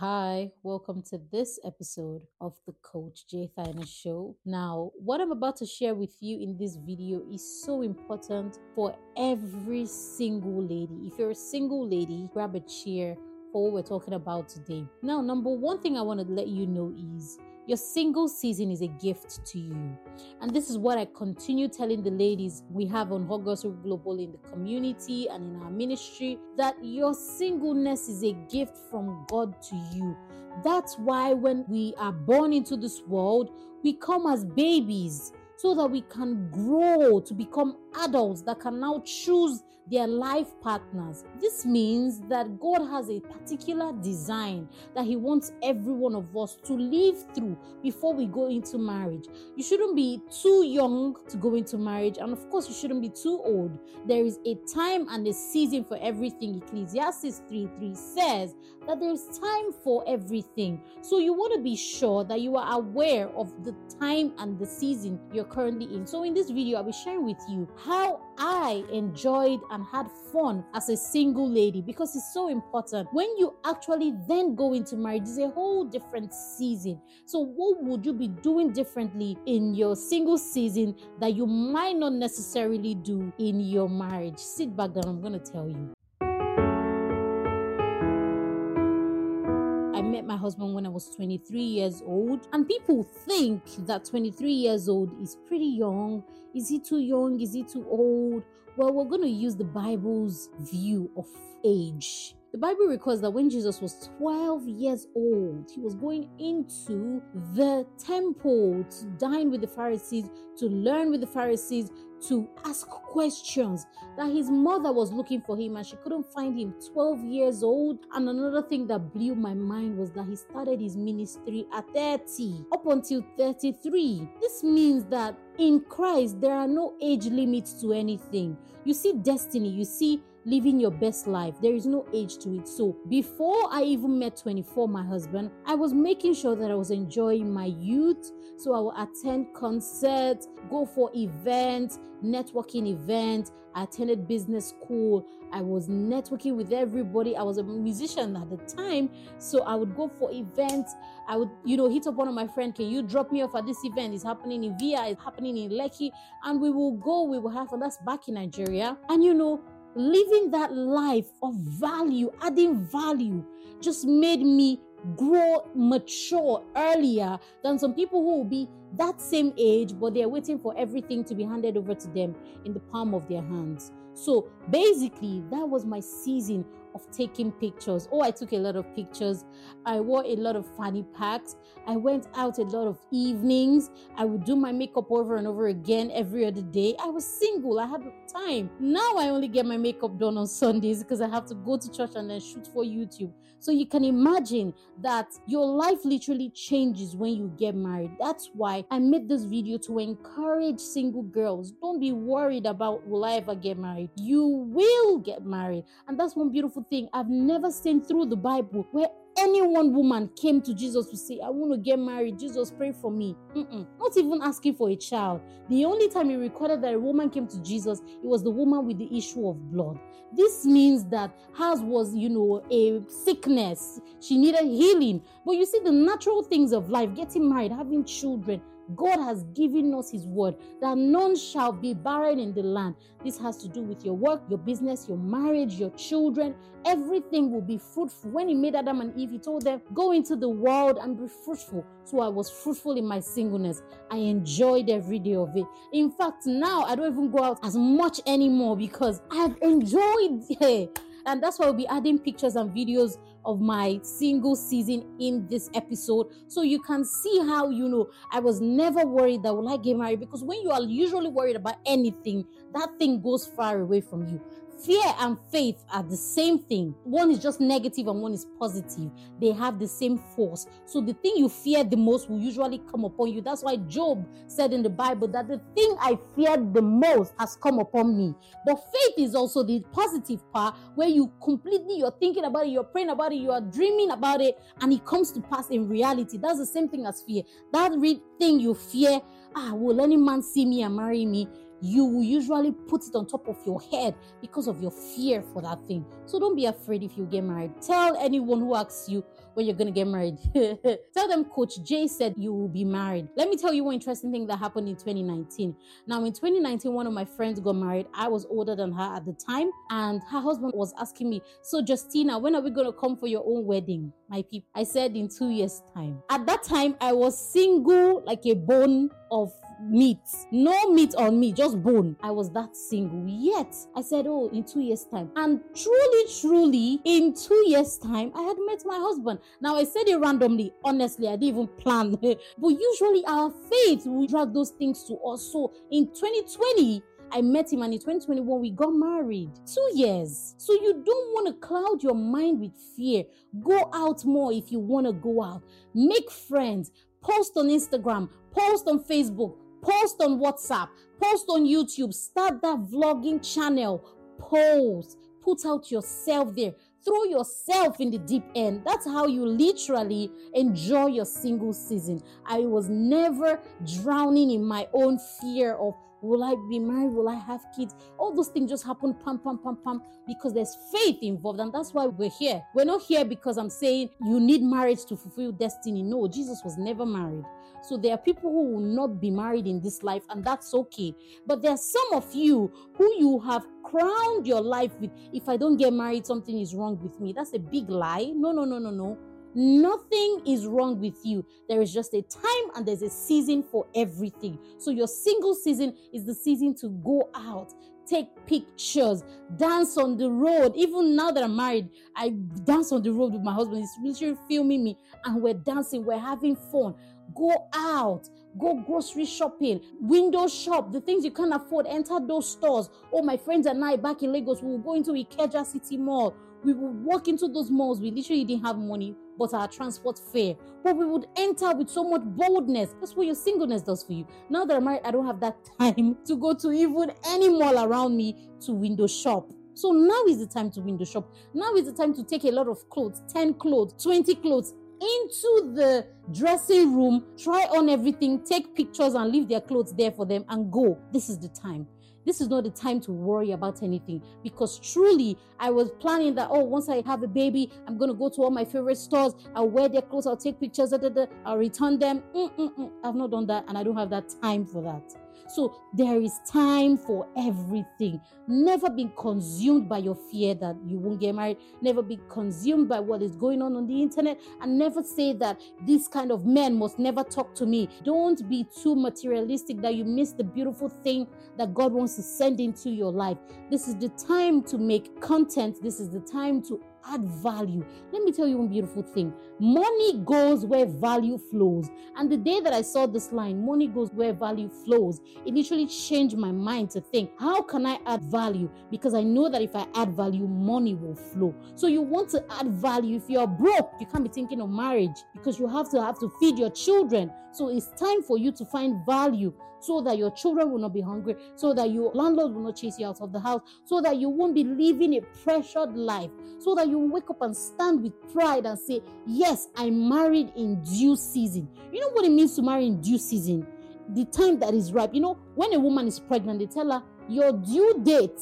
Hi, welcome to this episode of the Coach J Thyna Show. Now, what I'm about to share with you in this video is so important for every single lady. If you're a single lady, grab a chair for what we're talking about today. Now, number one thing I want to let you know is your single season is a gift to you. And this is what I continue telling the ladies we have on August Global in the community and in our ministry, that your singleness is a gift from God to you. That's why when we are born into this world, we come as babies so that we can grow to become adults that can now choose their life partners. This means that God has a particular design that He wants every one of us to live through before we go into marriage. You shouldn't be too young to go into marriage, and of course you shouldn't be too old. There is a time and a season for everything. Ecclesiastes 3:3 says that there is time for everything. So you want to be sure that you are aware of the time and the season you're currently in. So in this video, I'll be sharing with you how I enjoyed and had fun as a single lady, because it's so important. When you actually then go into marriage, it's a whole different season. So what would you be doing differently in your single season that you might not necessarily do in your marriage? Sit back down, I'm going to tell you. I met my husband when I was 23 years old, and people think that 23 years old is pretty young. Is he too young? Is he too old? Well, we're going to use the Bible's view of age. The Bible records that when Jesus was 12 years old, He was going into the temple to dine with the Pharisees, to learn with the Pharisees, to ask questions, that his mother was looking for him and she couldn't find him, 12 years old. And another thing that blew my mind was that he started his ministry at 30, up until 33. This means that in Christ, there are no age limits to anything. You see destiny, you see living your best life. There is no age to it. So before I even met 24, my husband, I was making sure that I was enjoying my youth. So I will attend concerts, go for events, networking events. I attended business school. I was networking with everybody. I was a musician at the time. So I would go for events. I would, hit up one of my friends. Can you drop me off at this event? It's happening in Via. It's happening in Lekki. And we will go. We will have, and that's back in Nigeria. And living that life of value, adding value, just made me grow mature earlier than some people who will be that same age, but they're waiting for everything to be handed over to them in the palm of their hands. So basically, that was my season of taking pictures. I took a lot of pictures. I wore a lot of fanny packs. I went out a lot of evenings. I would do my makeup over and over again every other day. I was single. I had time. Now I only get my makeup done on Sundays because I have to go to church and then shoot for YouTube. So you can imagine that your life literally changes when you get married. That's why I made this video, to encourage single girls. Don't be worried about, will I ever get married? You will get married. And that's one beautiful thing. I've never seen through the Bible where any one woman came to Jesus to say, I want to get married. Jesus, pray for me. Not even asking for a child. The only time He recorded that a woman came to Jesus, it was the woman with the issue of blood. This means that hers was, a sickness. She needed healing. But you see, the natural things of life, getting married, having children, God has given us His word that none shall be barren in the land. This has to do with your work, your business, your marriage, your children. Everything will be fruitful. When He made Adam and Eve, He told them, go into the world and be fruitful. So I was fruitful in my singleness. I enjoyed every day of it. In fact, now I don't even go out as much anymore because I've enjoyed it. And that's why I'll be adding pictures and videos of my single season in this episode, so you can see how, I was never worried that will I get married, because when you are usually worried about anything, that thing goes far away from you. Fear and faith are the same thing. One is just negative and one is positive. They have the same force. So the thing you fear the most will usually come upon you. That's why Job said in the Bible that the thing I feared the most has come upon me. But faith is also the positive part, where you're thinking about it, you're praying about it, you are dreaming about it, and it comes to pass in reality. That's the same thing as fear. That thing you fear, will any man see me and marry me? you will usually put it on top of your head because of your fear for that thing. So don't be afraid if you get married. Tell anyone who asks you when you're going to get married. Tell them Coach J said you will be married. Let me tell you one interesting thing that happened in 2019. Now, in 2019, one of my friends got married. I was older than her at the time, and her husband was asking me, so Justina, when are we going to come for your own wedding? My people, I said in 2 years' time. At that time, I was single like a bone of meat. No meat on me, just bone. I was that single. Yet, I said, oh, in 2 years' time. And truly, in 2 years' time, I had met my husband. Now, I said it randomly. Honestly, I didn't even plan. But usually, our faith will drag those things to us. So, in 2020, I met him, and in 2021, we got married. 2 years. So you don't want to cloud your mind with fear. Go out more if you want to go out. Make friends. Post on Instagram. Post on Facebook. Post on WhatsApp. Post on YouTube. Start that vlogging channel. Post. Put out yourself there. Throw yourself in the deep end. That's how you literally enjoy your single season. I was never drowning in my own fear of, will I be married? Will I have kids? All those things just happen, because there's faith involved, and that's why we're here. We're not here because I'm saying you need marriage to fulfill destiny. No, Jesus was never married. So there are people who will not be married in this life, and that's okay. But there are some of you who you have crowned your life with, if I don't get married, something is wrong with me. That's a big lie. No. Nothing is wrong with you. There is just a time and there's a season for everything. So your single season is the season to go out, take pictures, dance on the road. Even now that I'm married, I dance on the road with my husband. He's literally filming me, and we're dancing, we're having fun. Go out, go grocery shopping, window shop, the things you can't afford, enter those stores. Oh, my friends and I back in Lagos, we will go into Ikeja City Mall. We would walk into those malls. We literally didn't have money, but our transport fare. But we would enter with so much boldness. That's what your singleness does for you. Now that I'm married, I don't have that time to go to even any mall around me to window shop. So now is the time to window shop. Now is the time to take a lot of clothes, 10 clothes, 20 clothes, into the dressing room, try on everything, take pictures and leave their clothes there for them and go. This is the time. This is not the time to worry about anything, because truly I was planning that, oh, once I have a baby, I'm going to go to all my favorite stores. I'll wear their clothes. I'll take pictures. I'll return them. I've not done that, and I don't have that time for that. So there is time for everything. Never be consumed by your fear that you won't get married. Never be consumed by what is going on the internet. And never say that this kind of men must never talk to me. Don't be too materialistic that you miss the beautiful thing that God wants to send into your life. This is the time to make content. This is the time to add value. Let me tell you one beautiful thing. Money goes where value flows. And the day that I saw this line, money goes where value flows, it literally changed my mind to think, how can I add value? Because I know that if I add value, money will flow. So you want to add value. If you're broke, you can't be thinking of marriage, because you have to feed your children. So it's time for you to find value, so that your children will not be hungry, so that your landlord will not chase you out of the house, so that you won't be living a pressured life, so that you wake up and stand with pride and say, yes, I married in due season. You know what it means to marry in due season? The time that is ripe. You know, when a woman is pregnant, they tell her, your due date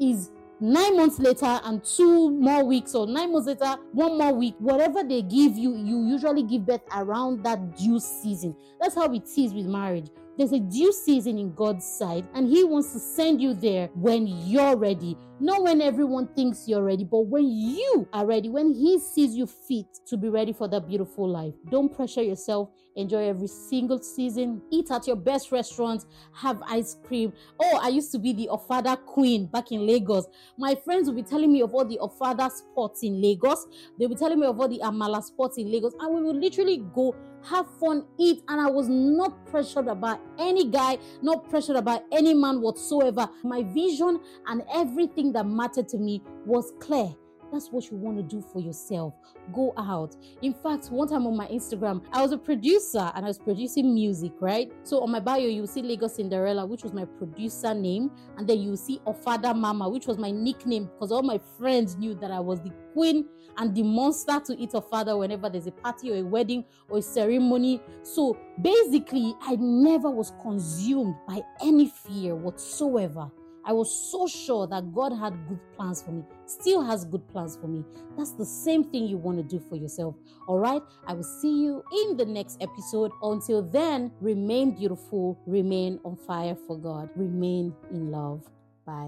is 9 months later and 2 more weeks, or 9 months later, 1 more week. Whatever they give you, you usually give birth around that due season. That's how it is with marriage. There's a due season in God's sight, and He wants to send you there when you're ready. Not when everyone thinks you're ready, but when you are ready, when He sees you fit to be ready for that beautiful life. Don't pressure yourself. Enjoy every single season. Eat at your best restaurants. Have ice cream. Oh, I used to be the Ofada queen back in Lagos. My friends will be telling me of all the Ofada spots in Lagos. They will be telling me of all the Amala spots in Lagos. And we will literally go, have fun, eat, and I was not pressured about any guy, not pressured about any man whatsoever. My vision and everything that mattered to me was clear. That's what you want to do for yourself. Go out. In fact, one time on my Instagram, I was a producer and I was producing music, right? So on my bio, you'll see Lagos Cinderella, which was my producer name. And then you'll see Ofada Mama, which was my nickname, because all my friends knew that I was the queen and the monster to eat Ofada whenever there's a party or a wedding or a ceremony. So basically, I never was consumed by any fear whatsoever. I was so sure that God had good plans for me, still has good plans for me. That's the same thing you want to do for yourself. All right? I will see you in the next episode. Until then, remain beautiful, remain on fire for God, remain in love. Bye.